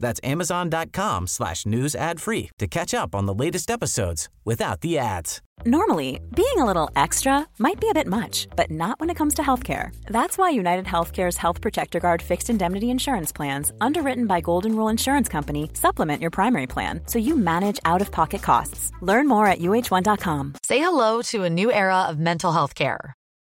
That's amazon.com/newsadfree to catch up on the latest episodes without the ads. Normally, being a little extra might be a bit much, but not when it comes to healthcare. That's why United Healthcare's Health Protector Guard fixed indemnity insurance plans, underwritten by Golden Rule Insurance Company, supplement your primary plan so you manage out-of-pocket costs. Learn more at uh1.com. Say hello to a new era of mental health care.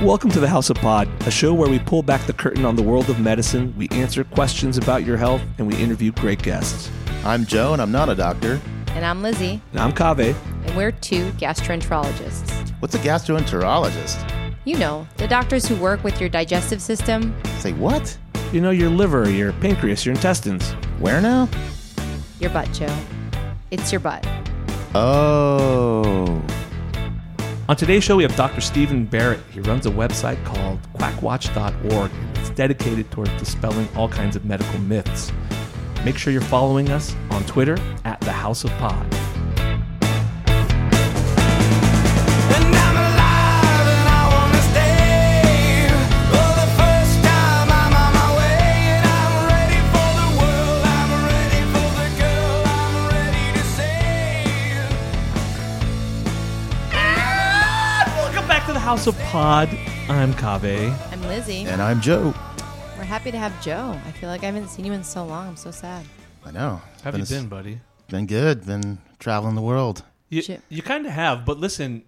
Welcome to the House of Pod, a show where we pull back the curtain on the world of medicine, we answer questions about your health, and we interview great guests. I'm Joe, and I'm not a doctor. And I'm Lizzie. And I'm Kaveh. And we're two gastroenterologists. What's a gastroenterologist? You know, the doctors who work with your digestive system. Say what? You know, your liver, your pancreas, your intestines. Where now? Your butt, Joe. It's your butt. Oh. On today's show, we have Dr. Stephen Barrett. He runs a website called Quackwatch.org. It's dedicated toward dispelling all kinds of medical myths. Make sure you're following us on Twitter at The House of Pod. House of Pod. I'm Kaveh. I'm Lizzie. And I'm Joe. We're happy to have Joe. I feel like I haven't seen you in so long. I'm so sad. I know. How have you been, buddy? Been good. Been traveling the world. You kind of have, but listen,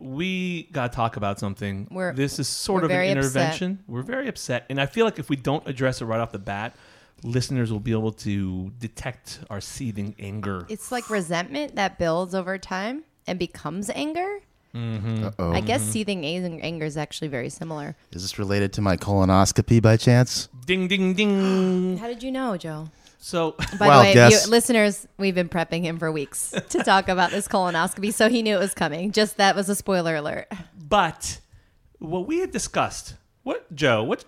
we got to talk about something. This is sort of an intervention. Upset. We're very upset. And I feel like if we don't address it right off the bat, listeners will be able to detect our seething anger. It's like resentment that builds over time and becomes anger. Mm-hmm. I guess seething anger is actually very similar. Is this related to my colonoscopy by chance? Ding, ding, ding. How did you know, Joe? So, by the way, listeners, we've been prepping him for weeks to talk about this colonoscopy, so he knew it was coming. Just that was a spoiler alert. But what we had discussed, what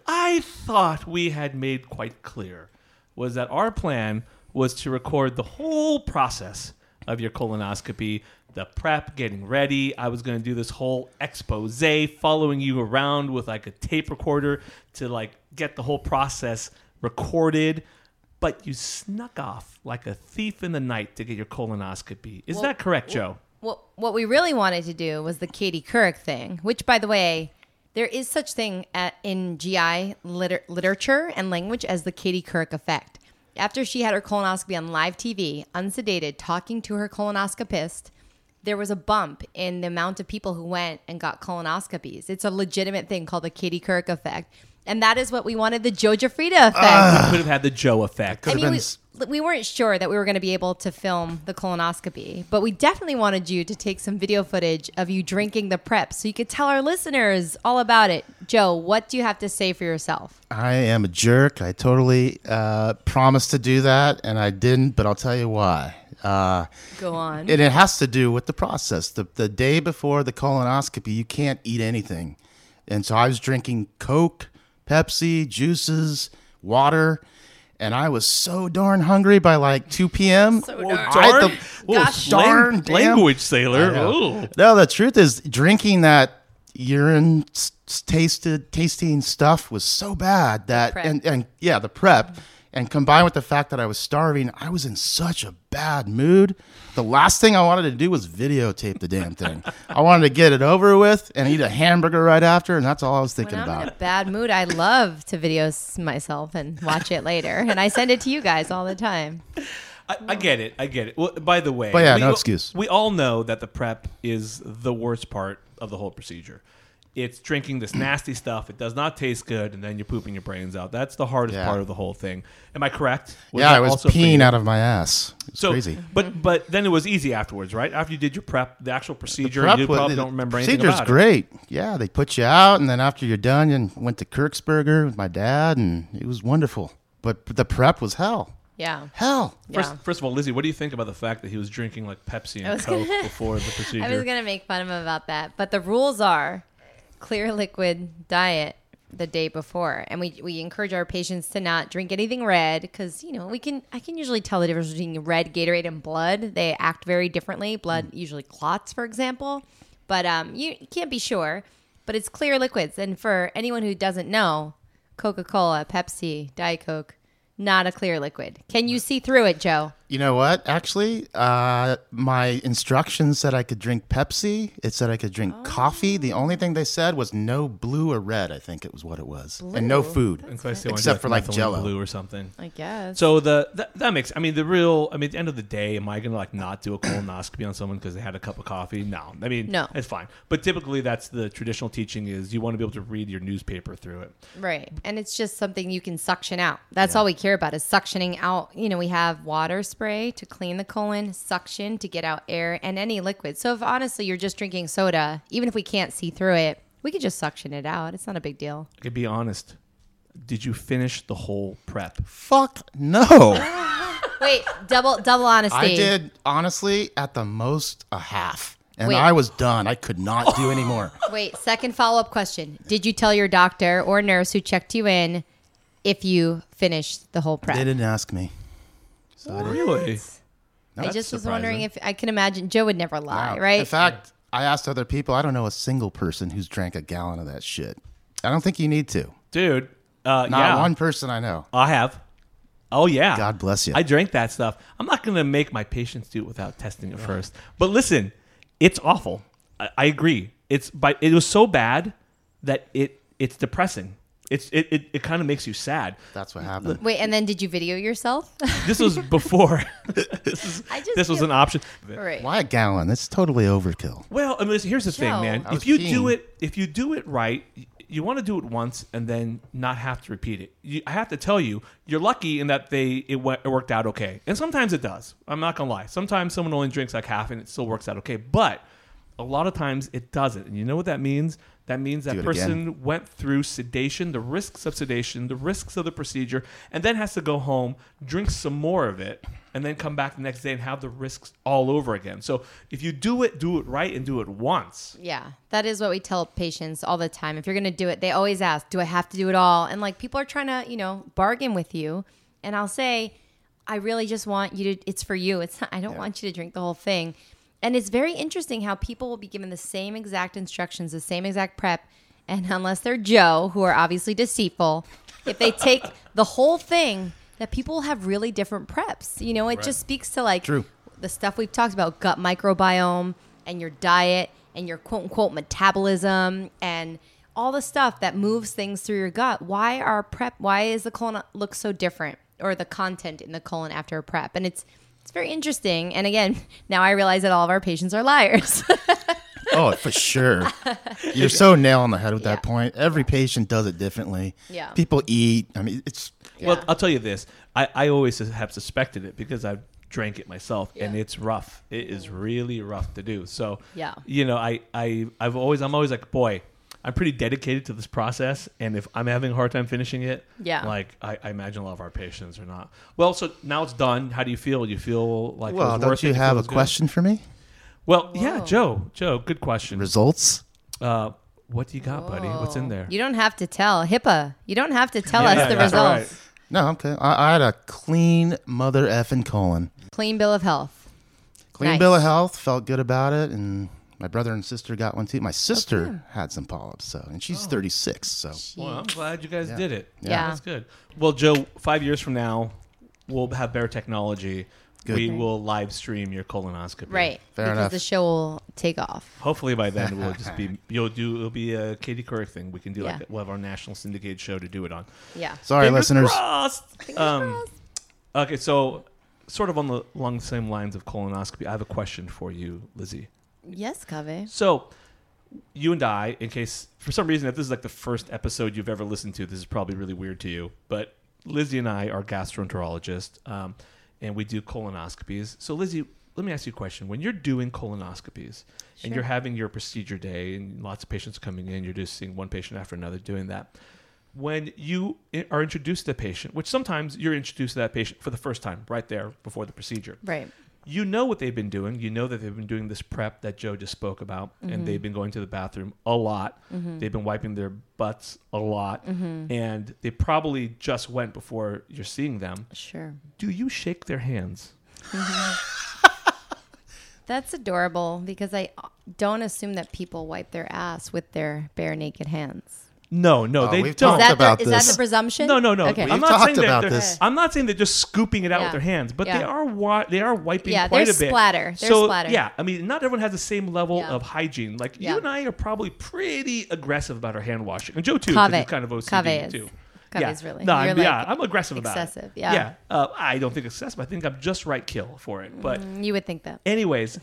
I thought we had made quite clear, was that our plan was to record the whole process of your colonoscopy. The prep, getting ready. I was going to do this whole expose, following you around with like a tape recorder to like get the whole process recorded. But you snuck off like a thief in the night to get your colonoscopy. Is that correct, Joe? Well, what we really wanted to do was the Katie Couric thing, which, by the way, there is such thing in GI literature and language as the Katie Couric effect. After she had her colonoscopy on live TV, unsedated, talking to her colonoscopist, there was a bump in the amount of people who went and got colonoscopies. It's a legitimate thing called the Katie Couric effect. And that is what we wanted, the Joe Jafrida effect. We could have had the Joe effect. We weren't sure that we were going to be able to film the colonoscopy, but we definitely wanted you to take some video footage of you drinking the prep so you could tell our listeners all about it. Joe, what do you have to say for yourself? I am a jerk. I totally promised to do that, and I didn't, but I'll tell you why. Go on. And it has to do with the process. The day before the colonoscopy, you can't eat anything. And so I was drinking Coke, Pepsi, juices, water, and I was so darn hungry by like 2 p.m. So darn language, sailor. No, the truth is drinking that urine tasting stuff was so bad that the prep, mm-hmm. and combined with the fact that I was starving, I was in such a bad mood. The last thing I wanted to do was videotape the damn thing. I wanted to get it over with and eat a hamburger right after, and that's all I was thinking about. I'm in a bad mood, I love to video myself and watch it later, and I send it to you guys all the time. I get it. Well, by the way, no excuse. We all know that the prep is the worst part of the whole procedure. It's drinking this nasty stuff. It does not taste good, and then you're pooping your brains out. That's the hardest part of the whole thing. Am I correct? I was peeing out of my ass. It's crazy. But then it was easy afterwards, right? After you did your prep, the actual procedure, don't remember anything about it. The procedure's great. Yeah, they put you out, and then after you're done, you went to Kirksberger with my dad, and it was wonderful. But the prep was hell. Yeah. Hell. First of all, Lizzie, what do you think about the fact that he was drinking like Pepsi and Coke before the procedure? I was going to make fun of him about that, but the rules are clear liquid diet the day before, and we encourage our patients to not drink anything red because I can usually tell the difference between red Gatorade and blood. They act very differently. Blood usually clots, for example, but you can't be sure. But it's clear liquids, and for anyone who doesn't know, Coca-Cola, Pepsi, Diet Coke. Not a clear liquid. Can you see through it, Joe? You know what? Actually, my instructions said I could drink Pepsi. It said I could drink coffee. The only thing they said was no blue or red, I think it was what it was. Blue. And no food. Except for like Jell-O. Blue or something. I guess. So that makes... at the end of the day, am I going to like not do a colonoscopy on someone because they had a cup of coffee? No. No. It's fine. But typically that's the traditional teaching is you want to be able to read your newspaper through it. Right. And it's just something you can suction out. That's all we care about is suctioning out. We have water spray to clean the colon, suction to get out air, and any liquid. So if honestly you're just drinking soda, even if we can't see through it, we could just suction it out. It's not a big deal. I could be honest. Did you finish the whole prep? Fuck no. Wait, double honesty. I did, honestly, at the most a half. And I was done. I could not do anymore. Wait, second follow-up question. Did you tell your doctor or nurse who checked you in if you finished the whole prep? They didn't ask me. So really? No, I just was wondering if I can imagine Joe would never lie, right? In fact, I asked other people. I don't know a single person who's drank a gallon of that shit. I don't think you need to. Dude. Not one person I know. I have. Oh, yeah. God bless you. I drank that stuff. I'm not going to make my patients do it without testing it first. But listen, it's awful. I agree. It was so bad that it's depressing. It kind of makes you sad. That's what happened. Wait, and then did you video yourself? This was before. This was an option. Right. Why a gallon? That's totally overkill. Well, here's the thing, man. If you do it right, you want to do it once and then not have to repeat it. I have to tell you, you're lucky in that it worked out okay. And sometimes it does. I'm not gonna lie. Sometimes someone only drinks like half and it still works out okay. But a lot of times it doesn't. And you know what that means? That means that person went through sedation, the risks of sedation, the risks of the procedure, and then has to go home, drink some more of it, and then come back the next day and have the risks all over again. So if you do it right and do it once. Yeah, that is what we tell patients all the time. If you're going to do it, they always ask, do I have to do it all? And like people are trying to, bargain with you. And I'll say, I really just want you to, it's for you. It's not, I don't want you to drink the whole thing. And it's very interesting how people will be given the same exact instructions, the same exact prep, and unless they're Joe, who are obviously deceitful, if they take the whole thing, that people have really different preps. It just speaks to like the stuff we've talked about, gut microbiome and your diet and your quote-unquote metabolism and all the stuff that moves things through your gut. Why is the colon look so different, or the content in the colon after a prep? And it's very interesting. And again, now I realize that all of our patients are liars. Oh, for sure. You're so nail on the head with that point. Every patient does it differently. Yeah. People eat. It's... Yeah. Well, I'll tell you this. I always have suspected it because I've drank it myself, and it's rough. It is really rough to do. So, I'm always like, boy, I'm pretty dedicated to this process, and if I'm having a hard time finishing it, I imagine a lot of our patients are not. Well, so now it's done. How do you feel? Do you feel like it was worth it? Well, don't you have a question for me? Well, Joe, good question. Results? What do you got, buddy? What's in there? You don't have to tell. HIPAA. You don't have to tell us the results. Right. No, okay. I had a clean mother effing colon. Clean bill of health. Felt good about it, and My brother and sister got one too. My sister had some polyps, so, and she's 36. So, well, I'm glad you guys did it. Yeah, that's good. Well, Joe, 5 years from now, we'll have better technology. Good. We will live stream your colonoscopy. Right. Fair enough. The show will take off. Hopefully by then we'll just be it'll be a Katie Couric thing. We can do like we'll have our national syndicated show to do it on. Yeah. Sorry, listeners. Fingers crossed. Okay, so sort of along the same lines of colonoscopy, I have a question for you, Lizzie. Yes, Covey. So you and I, in case for some reason if this is like the first episode you've ever listened to, this is probably really weird to you. But Lizzie and I are gastroenterologists. And we do colonoscopies. So, Lizzie, let me ask you a question. When you're doing colonoscopies and you're having your procedure day and lots of patients coming in, you're just seeing one patient after another doing that. When you are introduced to the patient, which sometimes you're introduced to that patient for the first time right there before the procedure. Right. You know what they've been doing. You know that they've been doing this prep that Joe just spoke about, and they've been going to the bathroom a lot. Mm-hmm. They've been wiping their butts a lot, and they probably just went before you're seeing them. Sure. Do you shake their hands? Mm-hmm. That's adorable because I don't assume that people wipe their ass with their bare naked hands. No, they don't. Is that the presumption? No. Okay. I'm not saying that. I'm not saying they're just scooping it out with their hands, but they are wiping quite a bit. There's splatter. Yeah, I mean, not everyone has the same level of hygiene. Like you and I are probably pretty aggressive about our hand washing, and Joe too, because he's kind of OCD too. Really. No, I'm aggressive about it. Excessive. Yeah. I don't think excessive. I think I'm just right kill for it. But you would think that. Anyways.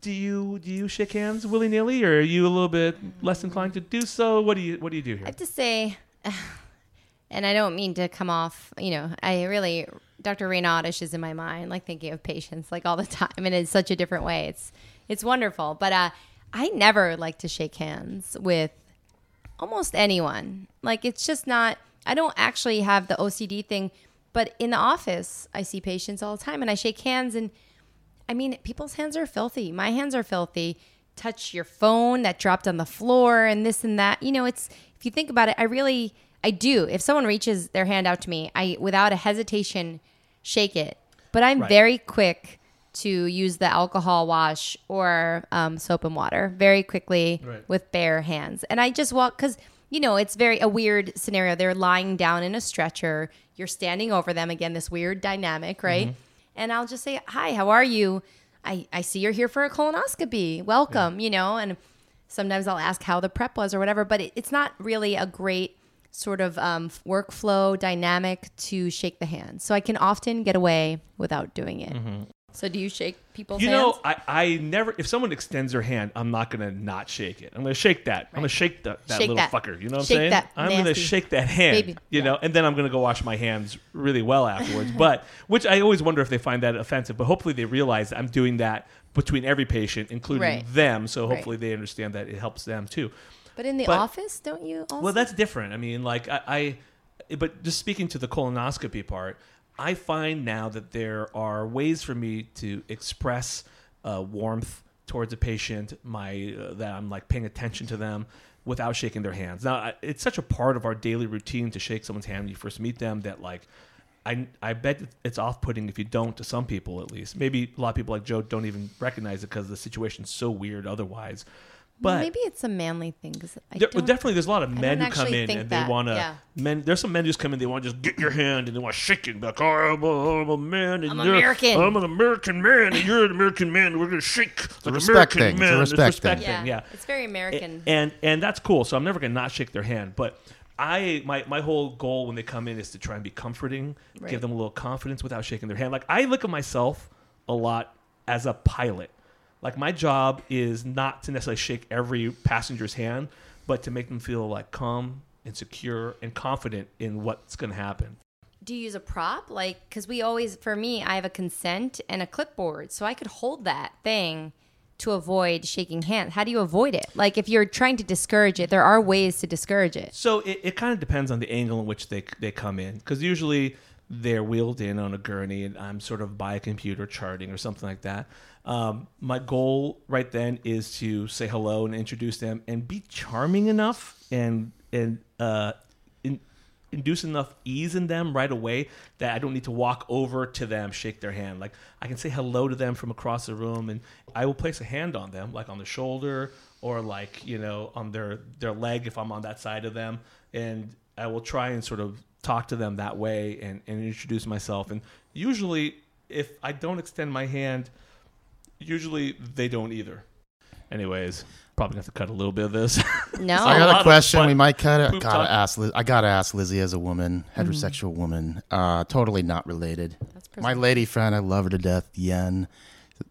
Do you shake hands willy-nilly, or are you a little bit less inclined to do so? What do you do here? I have to say, and I don't mean to come off, I really, Dr. Reynaudish is in my mind, like thinking of patients like all the time, and it's such a different way. It's wonderful, but I never like to shake hands with almost anyone. Like it's just not. I don't actually have the OCD thing, but in the office, I see patients all the time, and I shake hands and. I mean, people's hands are filthy. My hands are filthy. Touch your phone that dropped on the floor and this and that. It's if you think about it, I do. If someone reaches their hand out to me, I, without a hesitation, shake it. But I'm very quick to use the alcohol wash or soap and water very quickly with bare hands. And I just walk because, it's a weird scenario. They're lying down in a stretcher. You're standing over them. Again, this weird dynamic, right? Mm-hmm. And I'll just say, hi, how are you? I see you're here for a colonoscopy. Welcome, And sometimes I'll ask how the prep was or whatever. But it's not really a great sort of workflow dynamic to shake the hand. So I can often get away without doing it. Mm-hmm. So do you shake people's hands? I never. If someone extends their hand, I'm not going to not shake it. I'm going to shake that. Right. I'm going to shake that shake little fucker. You know what shake I'm saying? That I'm going to shake that hand. Baby. You know, and then I'm going to go wash my hands really well afterwards. But which I always wonder if they find that offensive. But hopefully they realize that I'm doing that between every patient, including them. So hopefully they understand that it helps them too. But in the office, don't you? Also? Well, that's different. I mean, like but just speaking to the colonoscopy part. I find now that there are ways for me to express warmth towards a patient, that I'm like paying attention to them without shaking their hands. Now, it's such a part of our daily routine to shake someone's hand when you first meet them that like I bet it's off-putting if you don't, to some people at least. Maybe a lot of people like Joe don't even recognize it because the situation's so weird otherwise. But maybe it's a manly thing. Definitely, there's a lot of men who come in and they want to. Yeah. Men, there's some men who just come in. They want to just get your hand and they want to shake it. Like, oh, I'm a man. And I'm American. I'm an American man, and you're an American man. We're gonna shake like American men. It's a respect thing. Yeah, it's very American. And that's cool. So I'm never gonna not shake their hand. But my whole goal when they come in is to try and be comforting, give them a little confidence without shaking their hand. Like I look at myself a lot as a pilot. Like, my job is not to necessarily shake every passenger's hand, but to make them feel, like, calm and secure and confident in what's going to happen. Do you use a prop? Like, because I have a consent and a clipboard, so I could hold that thing to avoid shaking hands. How do you avoid it? Like, if you're trying to discourage it, there are ways to discourage it. So, it kind of depends on the angle in which they come in, because usually they're wheeled in on a gurney and I'm sort of by a computer charting or something like that. My goal right then is to say hello and introduce them and be charming enough and induce enough ease in them right away that I don't need to walk over to them, shake their hand. Like, I can say hello to them from across the room, and I will place a hand on them, like on the shoulder or like, you know, on their leg if I'm on that side of them. And I will try and sort of talk to them that way and introduce myself. And usually if I don't extend my hand, usually they don't either. Anyways, probably have to cut a little bit of this. No, I got a question. We might cut it. I gotta ask Lizzie, as a woman, heterosexual woman, totally not related. My lady friend, I love her to death. Yen,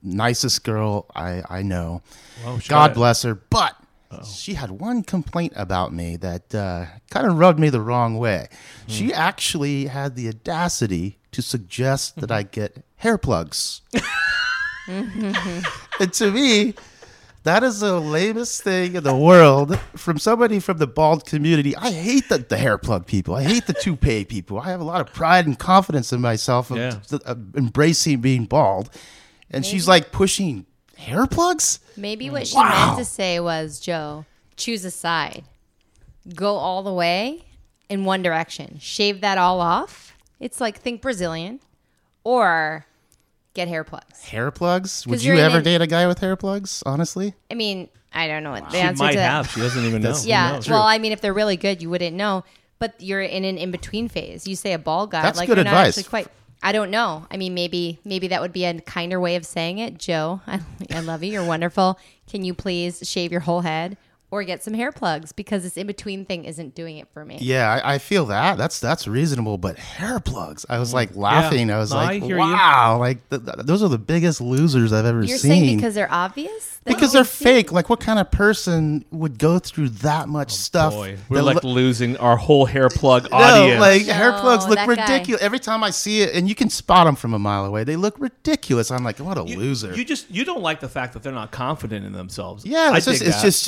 nicest girl I know. Well, God bless her, but she had one complaint about me that kind of rubbed me the wrong way. Mm. She actually had the audacity to suggest that I get hair plugs. And to me, that is the lamest thing in the world from somebody from the bald community. I hate the hair plug people. I hate the toupee people. I have a lot of pride and confidence in myself of embracing being bald. And she's like pushing hair plugs? Maybe what she meant to say was, Joe, choose a side. Go all the way in one direction. Shave that all off. It's like, think Brazilian. Or get hair plugs. Hair plugs? Would you ever date a guy with hair plugs, honestly? I mean, I don't know what the answer to that. She might have. She doesn't even know. Yeah. Well, I mean, if they're really good, you wouldn't know. But you're in an in-between phase. You say a bald guy. That's like, good advice. Not actually quite. I don't know. I mean, maybe that would be a kinder way of saying it. Joe, I love you. You're wonderful. Can you please shave your whole head? Or get some hair plugs, because this in-between thing isn't doing it for me. Yeah, I feel that. That's reasonable, but hair plugs. I was like laughing. I was like, wow. You. Like those are the biggest losers I've ever seen. You're saying because they're obvious? Because they're fake. Like, what kind of person would go through that much stuff? Boy. We're like losing our whole hair plug audience. No, like hair plugs look ridiculous. Guy. Every time I see it, and you can spot them from a mile away, they look ridiculous. I'm like, what a loser. You don't like the fact that they're not confident in themselves. Yeah, it's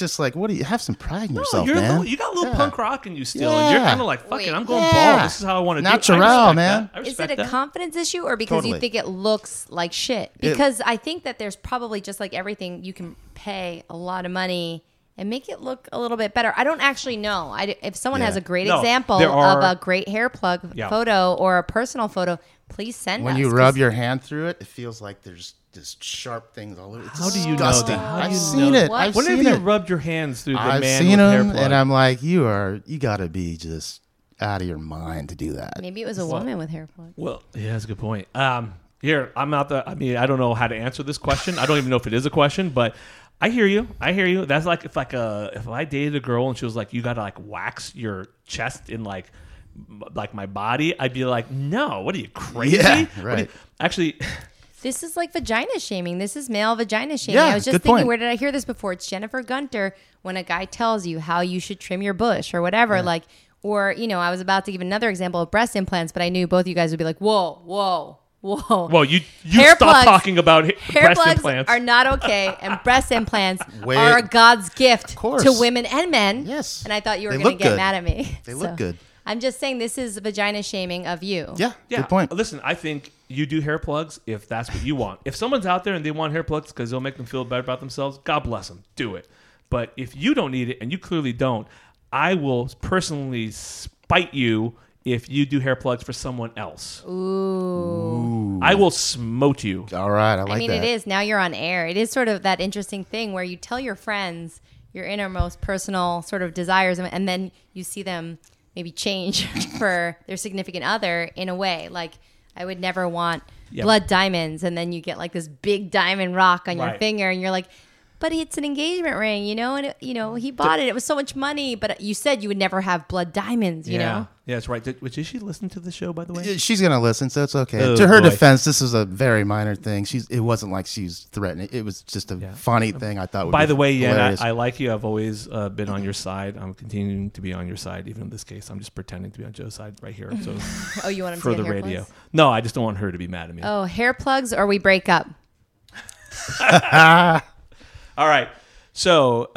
just like, what do you have some pride in yourself, man? You got a little punk rock in you still. Yeah. And you're kind of like, fuck it, I'm going bald. This is how I want to do it. Natural, man. Is it a confidence issue, or because you think it looks like shit? Because I think that there's probably, just like everything, you can pay a lot of money and make it look a little bit better. I don't actually know. If someone has a great example of a great hair plug photo or a personal photo, please send us. When you rub your hand through it, it feels like there's just sharp things all over. It's disgusting. How do you know that? I've seen it. When have you rubbed your hands through the man with hair plugs? And I'm like, you got to be just out of your mind to do that. Maybe it was a woman with hair plugs. Well, yeah, that's a good point. Here, I don't know how to answer this question. I don't even know if it is a question, but I hear you. That's like if I dated a girl and she was like, you got to like wax your chest in like my body, I'd be like, no, what are you, crazy? Yeah, right. Actually, this is like vagina shaming. This is male vagina shaming. Yeah, I was just thinking, where did I hear this before? It's Jennifer Gunter, when a guy tells you how you should trim your bush or whatever, like, or, you know, I was about to give another example of breast implants, but I knew both you guys would be like, whoa. Well, you stop talking about breast implants. Are not okay, and breast implants are a God's gift to women and men. Yes. And I thought you were going to get mad at me. They look good. I'm just saying, this is vagina shaming of you. Yeah, good point. Listen, I think you do hair plugs if that's what you want. If someone's out there and they want hair plugs because they'll make them feel better about themselves, God bless them. Do it. But if you don't need it, and you clearly don't, I will personally spite you if you do hair plugs for someone else. Ooh. I will smote you. All right, I like that. I mean, it is. Now you're on air. It is sort of that interesting thing where you tell your friends your innermost personal sort of desires, and then you see them maybe change for their significant other in a way. Like, I would never want blood diamonds, and then you get like this big diamond rock on your finger, and you're like, but it's an engagement ring, you know, and it, you know, he bought it. It was so much money, but you said you would never have blood diamonds, you know? Yeah, that's right. Did she listen to the show, by the way? She's going to listen, so it's okay. Oh, to her defense, this is a very minor thing. It wasn't like she's threatening. It was just a funny thing I thought would be hilarious. I like you. I've always been on your side. I'm continuing to be on your side, even in this case. I'm just pretending to be on Joe's side right here. So you want him to get hair plugs? No, I just don't want her to be mad at me. Oh, hair plugs or we break up. All right. So,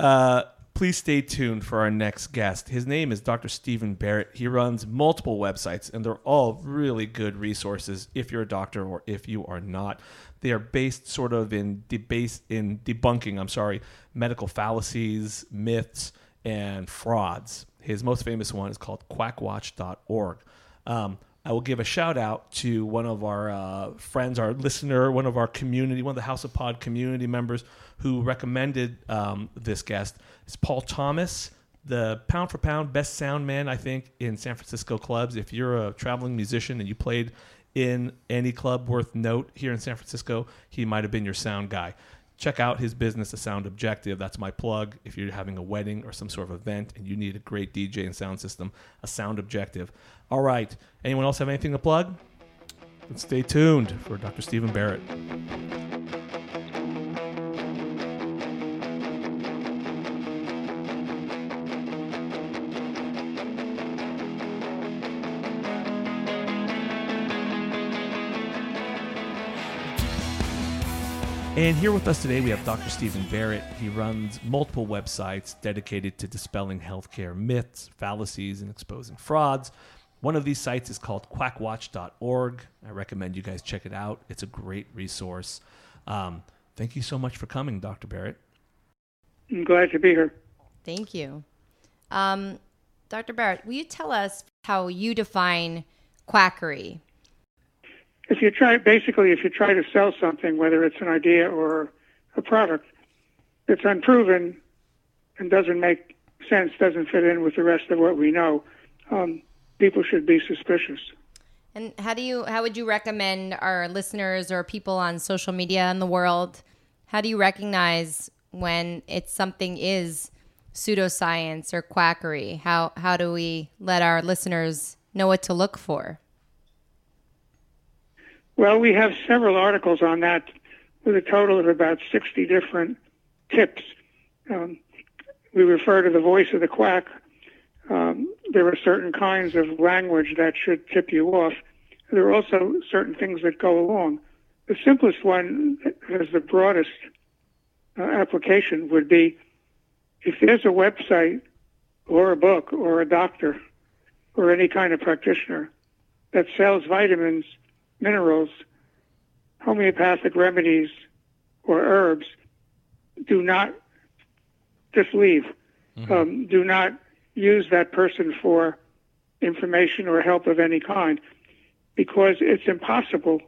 please stay tuned for our next guest. His name is Dr. Stephen Barrett. He runs multiple websites, and they're all really good resources if you're a doctor or if you are not. They are based sort of in debunking medical fallacies, myths, and frauds. His most famous one is called Quackwatch.org. I will give a shout out to one of our friends, our listener, one of our community, one of the House of Pod community members who recommended this guest. It's Paul Thomas, the pound for pound best sound man, I think, in San Francisco clubs. If you're a traveling musician and you played in any club worth note here in San Francisco, he might have been your sound guy. Check out his business, A Sound Objective. That's my plug. If you're having a wedding or some sort of event and you need a great DJ and sound system, A Sound Objective. All right. Anyone else have anything to plug? Then stay tuned for Dr. Stephen Barrett. And here with us today, we have Dr. Stephen Barrett. He runs multiple websites dedicated to dispelling healthcare myths, fallacies, and exposing frauds. One of these sites is called quackwatch.org. I recommend you guys check it out. It's a great resource. Thank you so much for coming, Dr. Barrett. I'm glad to be here. Thank you. Dr. Barrett, will you tell us how you define quackery? If you try to sell something, whether it's an idea or a product, it's unproven and doesn't make sense, doesn't fit in with the rest of what we know, people should be suspicious. And how would you recommend our listeners or people on social media in the world, how do you recognize when something is pseudoscience or quackery? How do we let our listeners know what to look for? Well, we have several articles on that with a total of about 60 different tips. We refer to the voice of the quack. There are certain kinds of language that should tip you off. There are also certain things that go along. The simplest one that has the broadest application would be if there's a website or a book or a doctor or any kind of practitioner that sells vitamins, minerals, homeopathic remedies, or herbs, do not just leave. Mm-hmm. Do not use that person for information or help of any kind, because it's impossible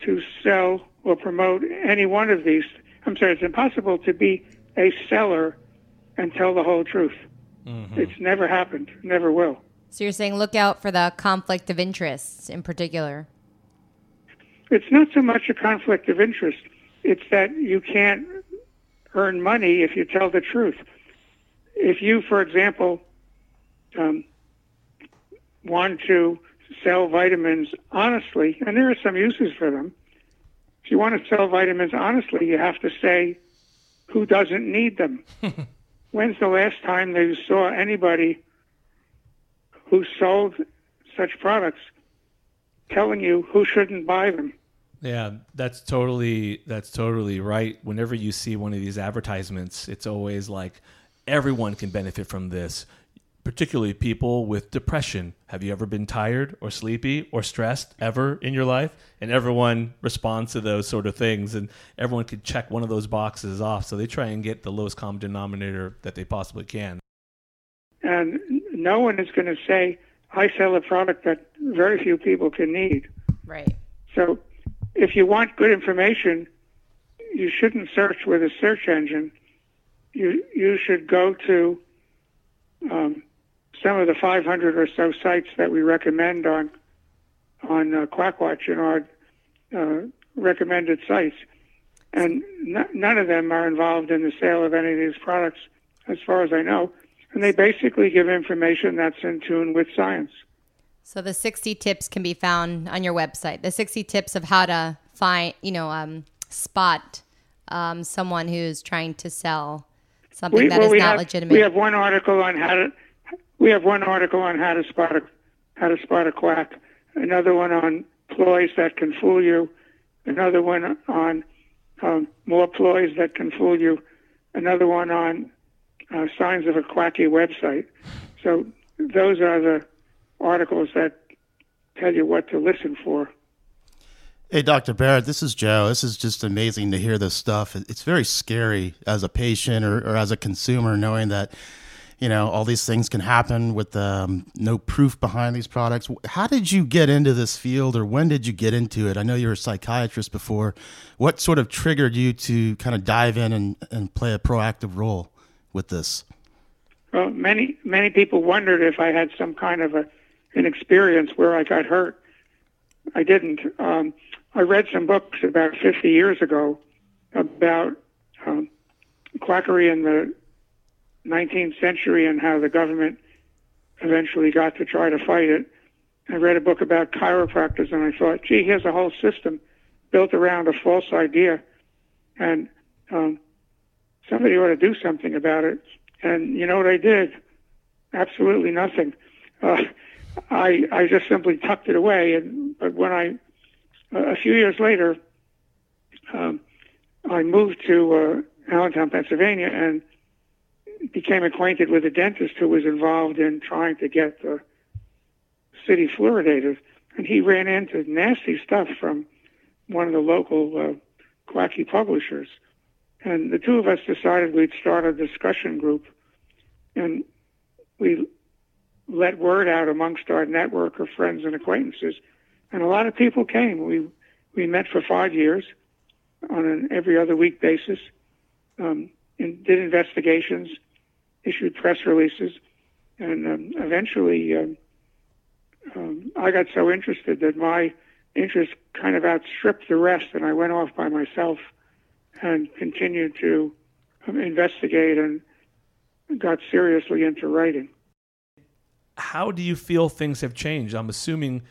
to sell or promote any one of these. It's impossible to be a seller and tell the whole truth. Mm-hmm. It's never happened, never will. So you're saying look out for the conflict of interests in particular. It's not so much a conflict of interest. It's that you can't earn money if you tell the truth. If you, for example, want to sell vitamins honestly, and there are some uses for them, if you want to sell vitamins honestly, you have to say who doesn't need them. When's the last time that you saw anybody who sold such products telling you who shouldn't buy them? Yeah, that's totally right. Whenever you see one of these advertisements, it's always like, everyone can benefit from this, particularly people with depression. Have you ever been tired or sleepy or stressed ever in your life? And everyone responds to those sort of things, and everyone could check one of those boxes off. So they try and get the lowest common denominator that they possibly can. And no one is going to say, I sell a product that very few people can need. Right. So if you want good information, you shouldn't search with a search engine. You should go to some of the 500 or so sites that we recommend on Quackwatch and our recommended sites. And none of them are involved in the sale of any of these products, as far as I know. And they basically give information that's in tune with science. So the 60 tips can be found on your website. The 60 tips of how to find, spot someone who's trying to sell something legitimate. We have one article on how to spot a quack. Another one on ploys that can fool you. Another one on more ploys that can fool you. Another one on signs of a quacky website. So those are the articles that tell you what to listen for. Hey, Dr. Barrett, this is Joe. This is just amazing to hear this stuff. It's very scary as a patient or as a consumer, knowing that, you know, all these things can happen with no proof behind these products. How did you get into this field, or when did you get into it? I know you were a psychiatrist before. What sort of triggered you to kind of dive in and play a proactive role with this? Well, many people wondered if I had some kind of an experience where I got hurt. I didn't. I read some books about 50 years ago about quackery in the 19th century and how the government eventually got to try to fight it. I read a book about chiropractors, and I thought, gee, here's a whole system built around a false idea, and somebody ought to do something about it. And you know what I did? Absolutely nothing. I just simply tucked it away. But when a few years later, I moved to Allentown, Pennsylvania, and became acquainted with a dentist who was involved in trying to get the city fluoridated. And he ran into nasty stuff from one of the local quacky publishers. And the two of us decided we'd start a discussion group. And we let word out amongst our network of friends and acquaintances. And a lot of people came. We met for 5 years on an every other week basis, and did investigations, issued press releases. And eventually I got so interested that my interest kind of outstripped the rest, and I went off by myself and continued to investigate and got seriously into writing. How do you feel things have changed? I'm assuming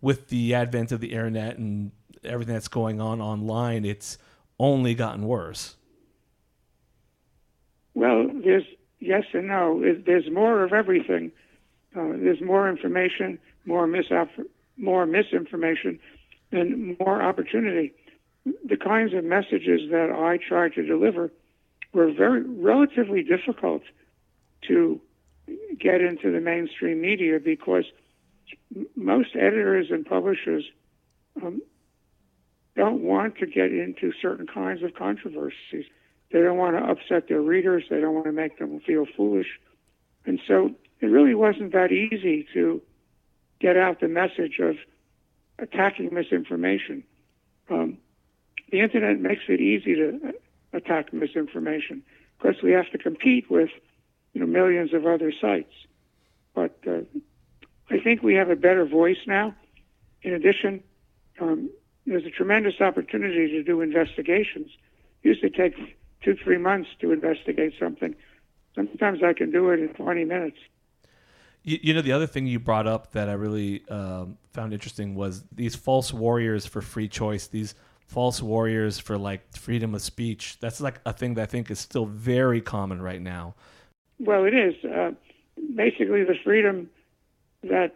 with the advent of the internet and everything that's going on online, it's only gotten worse. Well, there's yes and no. There's more of everything. There's more information, more misinformation, and more opportunity. The kinds of messages that I tried to deliver were relatively difficult to get into the mainstream media, because most editors and publishers don't want to get into certain kinds of controversies. They don't want to upset their readers. They don't want to make them feel foolish. And so it really wasn't that easy to get out the message of attacking misinformation. The internet makes it easy to attack misinformation, because we have to compete with millions of other sites. But I think we have a better voice now. In addition, there's a tremendous opportunity to do investigations. It used to take 2-3 months to investigate something. Sometimes I can do it in 20 minutes. The other thing you brought up that I really found interesting was these false warriors for free choice, these false warriors for freedom of speech. That's a thing that I think is still very common right now. Well, it is. Basically, the freedom that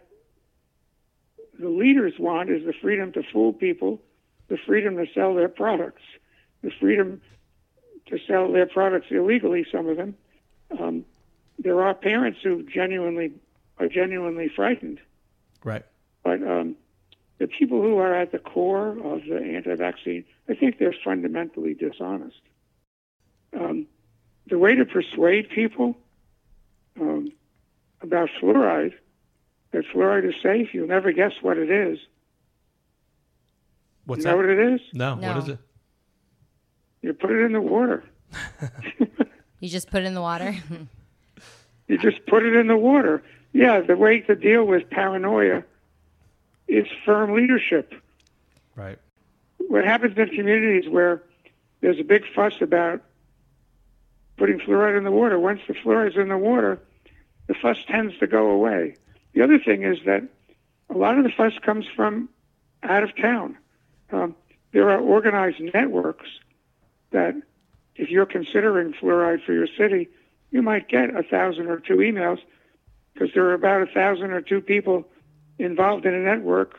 the leaders want is the freedom to fool people, the freedom to sell their products, the freedom to sell their products illegally, some of them. There are parents who are genuinely frightened. Right. But the people who are at the core of the anti-vaccine, I think they're fundamentally dishonest. The way to persuade people about fluoride, that fluoride is safe, you'll never guess what it is. What's that? You know what it is? No. What is it? You put it in the water. You just put it in the water? You just put it in the water. Yeah, the way to deal with paranoia is firm leadership. Right. What happens in communities where there's a big fuss about putting fluoride in the water, once the fluoride's in the water, the fuss tends to go away. The other thing is that a lot of the fuss comes from out of town. There are organized networks that if you're considering fluoride for your city, you might get 1,000 or 2 emails, because there are about 1,000 or 2 people involved in a network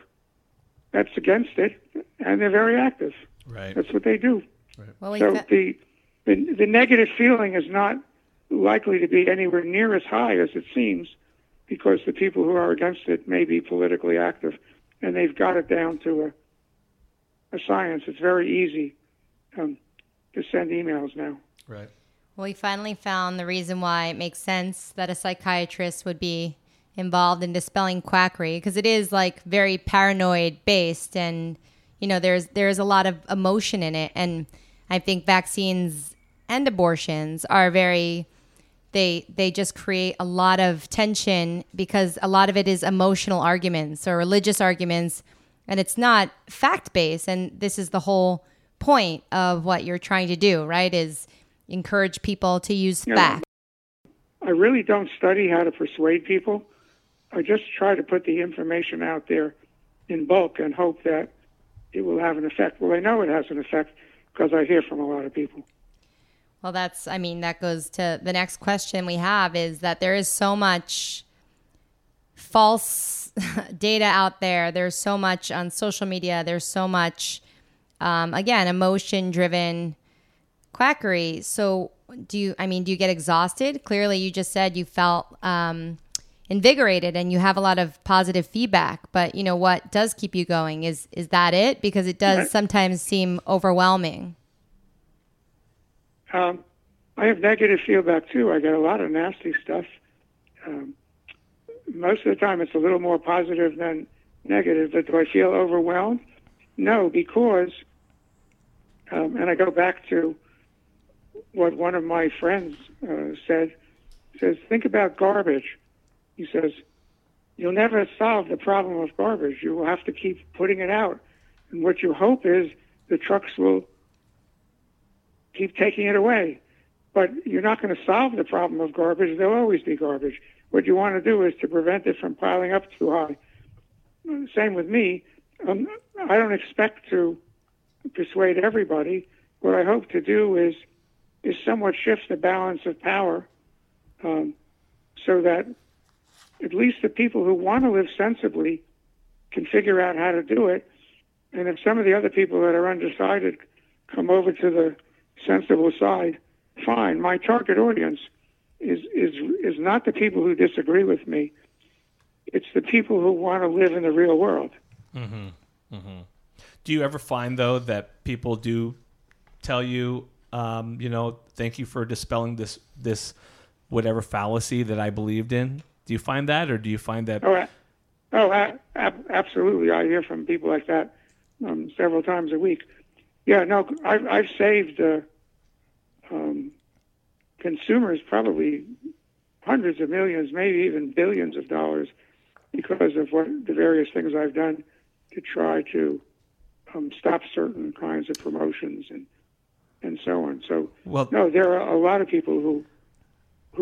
that's against it, and they're very active. Right. That's what they do. Right. Well, The negative feeling is not likely to be anywhere near as high as it seems, because the people who are against it may be politically active, and they've got it down to a science. It's very easy to send emails now. Right. Well, we finally found the reason why it makes sense that a psychiatrist would be involved in dispelling quackery, because it is like very paranoid based, and you know there's a lot of emotion in it. And I think vaccines and abortions are very, they just create a lot of tension because a lot of it is emotional arguments or religious arguments, and it's not fact based. And this is the whole point of what you're trying to do, right? Is encourage people to use facts. I really don't study how to persuade people. I just try to put the information out there in bulk and hope that it will have an effect. Well, I know it has an effect because I hear from a lot of people. Well, that's, I mean, that goes to the next question we have, is that there is so much false data out there. There's so much on social media. There's so much, again, emotion-driven quackery. So do you get exhausted? Clearly, you just said you felt invigorated and you have a lot of positive feedback, but you know, what does keep you going? Is that it? Because it does sometimes seem overwhelming. I have negative feedback too. I get a lot of nasty stuff. Most of the time it's a little more positive than negative, but do I feel overwhelmed? No, because, and I go back to what one of my friends says, think about garbage. He says, you'll never solve the problem of garbage. You will have to keep putting it out. And what you hope is the trucks will keep taking it away. But you're not going to solve the problem of garbage. There'll always be garbage. What you want to do is to prevent it from piling up too high. Same with me. I don't expect to persuade everybody. What I hope to do is somewhat shift the balance of power so that at least the people who want to live sensibly can figure out how to do it. And if some of the other people that are undecided come over to the sensible side, fine. My target audience is not the people who disagree with me. It's the people who want to live in the real world. Mm-hmm. Mm-hmm. Do you ever find, though, that people do tell you, thank you for dispelling this whatever fallacy that I believed in? Do you find that, or do you find that? Absolutely. I hear from people like that several times a week. Yeah, no, I've saved consumers probably hundreds of millions, maybe even billions of dollars because of what the various things I've done to try to stop certain kinds of promotions and so on. So, well, no, there are a lot of people who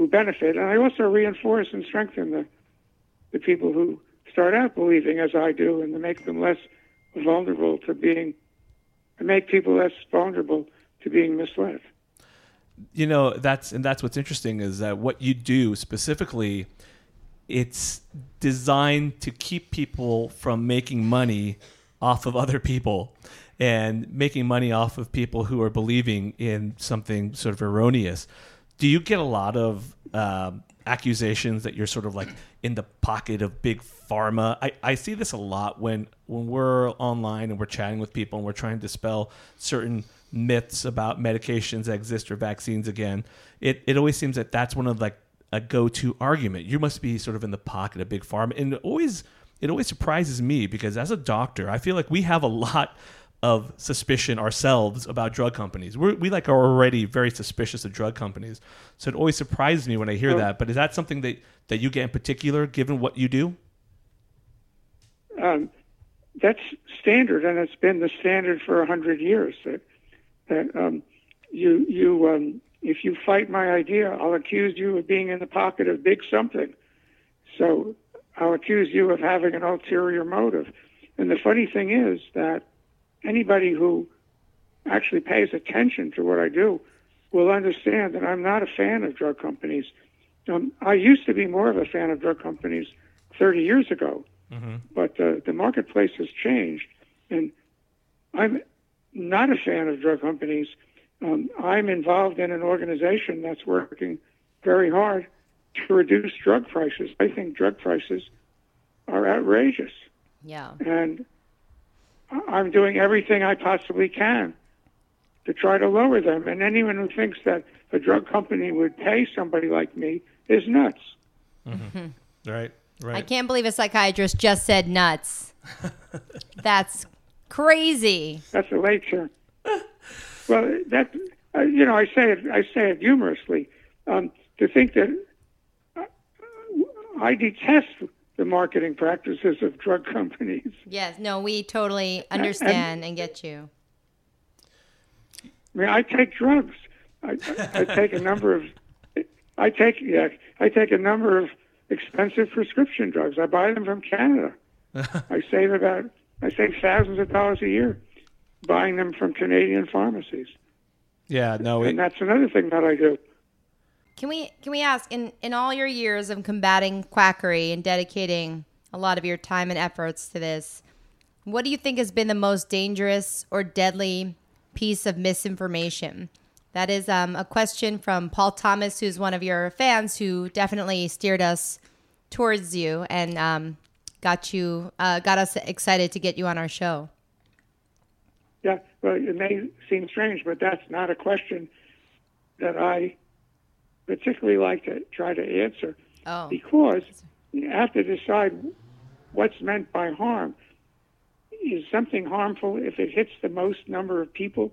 benefit. And I also reinforce and strengthen the people who start out believing as I do, and to make them less vulnerable to being, and make people less vulnerable to being misled. You know, that's what's interesting, is that what you do specifically, it's designed to keep people from making money off of other people and making money off of people who are believing in something sort of erroneous. Do you get a lot of accusations that you're sort of like in the pocket of big pharma? I see this a lot when we're online and we're chatting with people and we're trying to dispel certain myths about medications that exist or vaccines again. It always seems that that's one of like a go-to argument. You must be sort of in the pocket of big pharma. And it always surprises me, because as a doctor, I feel like we have a lot of suspicion ourselves about drug companies. We are already very suspicious of drug companies. So it always surprises me when I hear that. But is that something that you get in particular, given what you do? That's standard, and it's been the standard for 100 years. If you fight my idea, I'll accuse you of being in the pocket of big something. So I'll accuse you of having an ulterior motive. And the funny thing is that anybody who actually pays attention to what I do will understand that I'm not a fan of drug companies. I used to be more of a fan of drug companies 30 years ago, mm-hmm. but the marketplace has changed, and I'm not a fan of drug companies. I'm involved in an organization that's working very hard to reduce drug prices. I think drug prices are outrageous. Yeah. And I'm doing everything I possibly can to try to lower them. And anyone who thinks that a drug company would pay somebody like me is nuts. Mm-hmm. Right, right. I can't believe a psychiatrist just said nuts. That's crazy. That's a late term. Well, that you know, I say it humorously. To think that I detest the marketing practices of drug companies. Yes, no, we totally understand and get you. I mean, I take drugs. I take a number of expensive prescription drugs. I buy them from Canada. I save thousands of dollars a year buying them from Canadian pharmacies. Yeah, no, and that's another thing that I do. Can we ask, in all your years of combating quackery and dedicating a lot of your time and efforts to this, what do you think has been the most dangerous or deadly piece of misinformation? That is a question from Paul Thomas, who's one of your fans, who definitely steered us towards you and got us excited to get you on our show. Yeah, well, it may seem strange, but that's not a question that I particularly like to try to answer, because you have to decide what's meant by harm. Is something harmful if it hits the most number of people,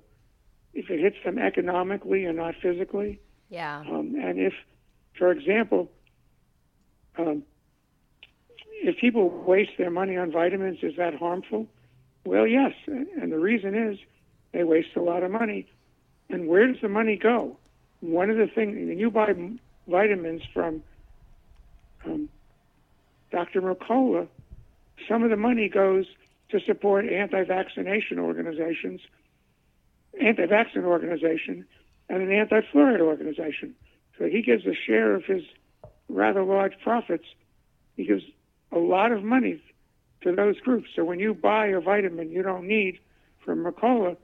if it hits them economically and not physically? Yeah. And if, for example, if people waste their money on vitamins, is that harmful? Well, yes, and the reason is they waste a lot of money. And where does the money go? One of the things, when you buy vitamins from Dr. Mercola, some of the money goes to support anti-vaccine organization, and an anti-fluoride organization. So he gives a share of his rather large profits. He gives a lot of money to those groups. So when you buy a vitamin you don't need from Mercola,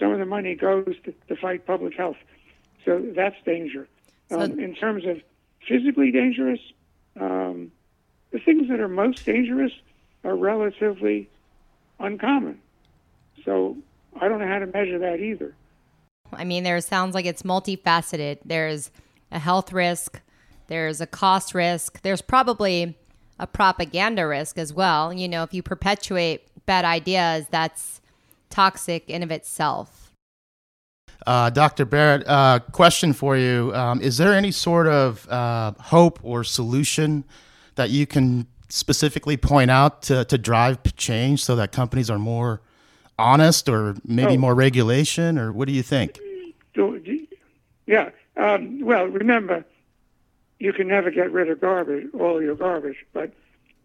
some of the money goes to fight public health. So that's danger. In terms of physically dangerous, the things that are most dangerous are relatively uncommon. So I don't know how to measure that either. I mean, there sounds like it's multifaceted. There's a health risk. There's a cost risk. There's probably a propaganda risk as well. You know, if you perpetuate bad ideas, that's toxic in of itself. Dr. Barrett, question for you. Is there any sort of hope or solution that you can specifically point out to drive change so that companies are more honest, or maybe more regulation, or what do you think? Yeah. Well, remember, you can never get rid of all your garbage, but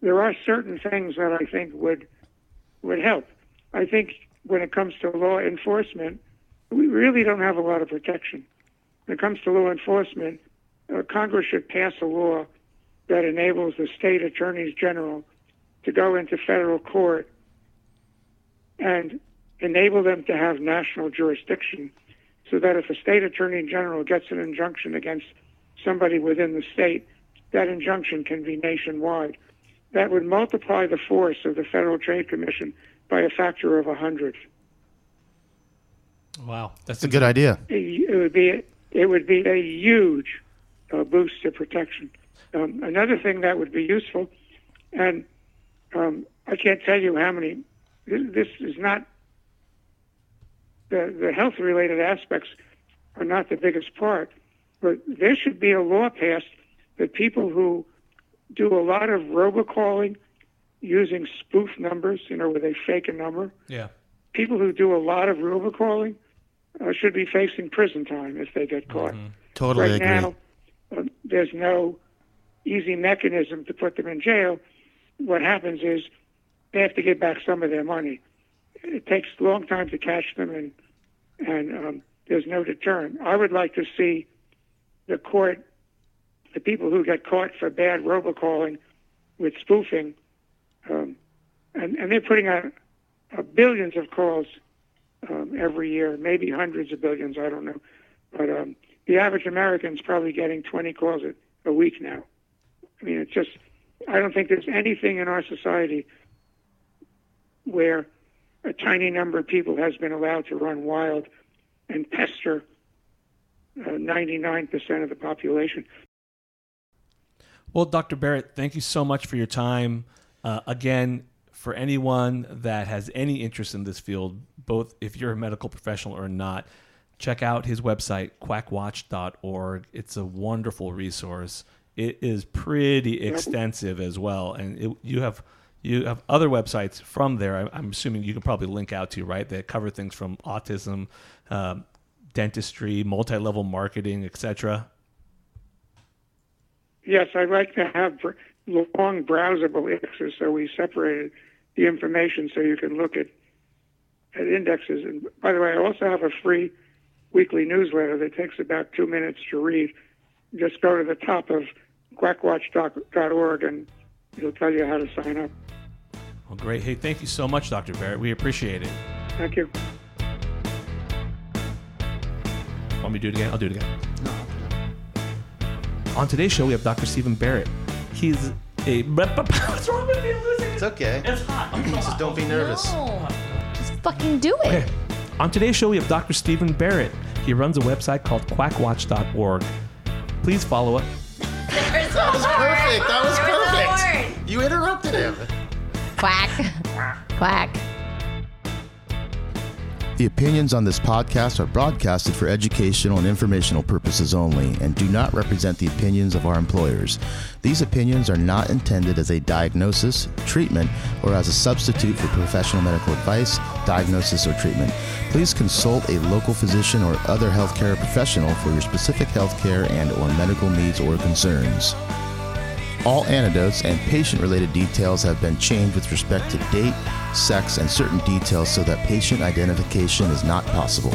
there are certain things that I think would help. I think when it comes to law enforcement, we really don't have a lot of protection. When it comes to law enforcement, Congress should pass a law that enables the state attorneys general to go into federal court and enable them to have national jurisdiction, so that if a state attorney general gets an injunction against somebody within the state, that injunction can be nationwide. That would multiply the force of the Federal Trade Commission by a factor of 100. Wow, that's a good idea. It would be a huge boost to protection. Another thing that would be useful, and I can't tell you how many. This is not the health-related aspects are not the biggest part, but there should be a law passed that people who do a lot of robocalling using spoof numbers, where they fake a number. Yeah. People who do a lot of robocalling should be facing prison time if they get caught. Mm-hmm. Totally agree. Right now, there's no easy mechanism to put them in jail. What happens is they have to give back some of their money. It takes a long time to catch them, and there's no deterrent. I would like to see the people who get caught for bad robocalling with spoofing, and they're putting out billions of calls every year, maybe hundreds of billions, I don't know. But the average American's probably getting 20 calls a week now. I mean, it's just, I don't think there's anything in our society where a tiny number of people has been allowed to run wild and pester 99% of the population. Well, Dr. Barrett, thank you so much for your time. Again, for anyone that has any interest in this field, both if you're a medical professional or not, check out his website, quackwatch.org. It's a wonderful resource. It is pretty extensive as well, and you have other websites from there. I'm assuming you can probably link out to, right? That cover things from autism, dentistry, multi-level marketing, etc. Yes, I like to have long browsable indexes, so we separated the information so you can look at indexes. And by the way, I also have a free weekly newsletter that takes about 2 minutes to read. Just go to the top of quackwatch.org and it'll tell you how to sign up. Well, great. Hey, thank you so much, Dr. Barrett. We appreciate it. Thank you. Want me to do it again? I'll do it again. No. On today's show, we have Dr. Stephen Barrett. He's a... What's wrong with me? I'm losing it. It's okay. It's hot. I'm so hot. Just don't be nervous. No. Just fucking do it. Okay. On today's show, we have Dr. Stephen Barrett. He runs a website called quackwatch.org. Please follow it. That was perfect. You interrupted him. Quack. Quack. The opinions on this podcast are broadcasted for educational and informational purposes only and do not represent the opinions of our employers. These opinions are not intended as a diagnosis, treatment, or as a substitute for professional medical advice, diagnosis, or treatment. Please consult a local physician or other healthcare professional for your specific healthcare and/or medical needs or concerns. All anecdotes and patient-related details have been changed with respect to date, sex, and certain details so that patient identification is not possible.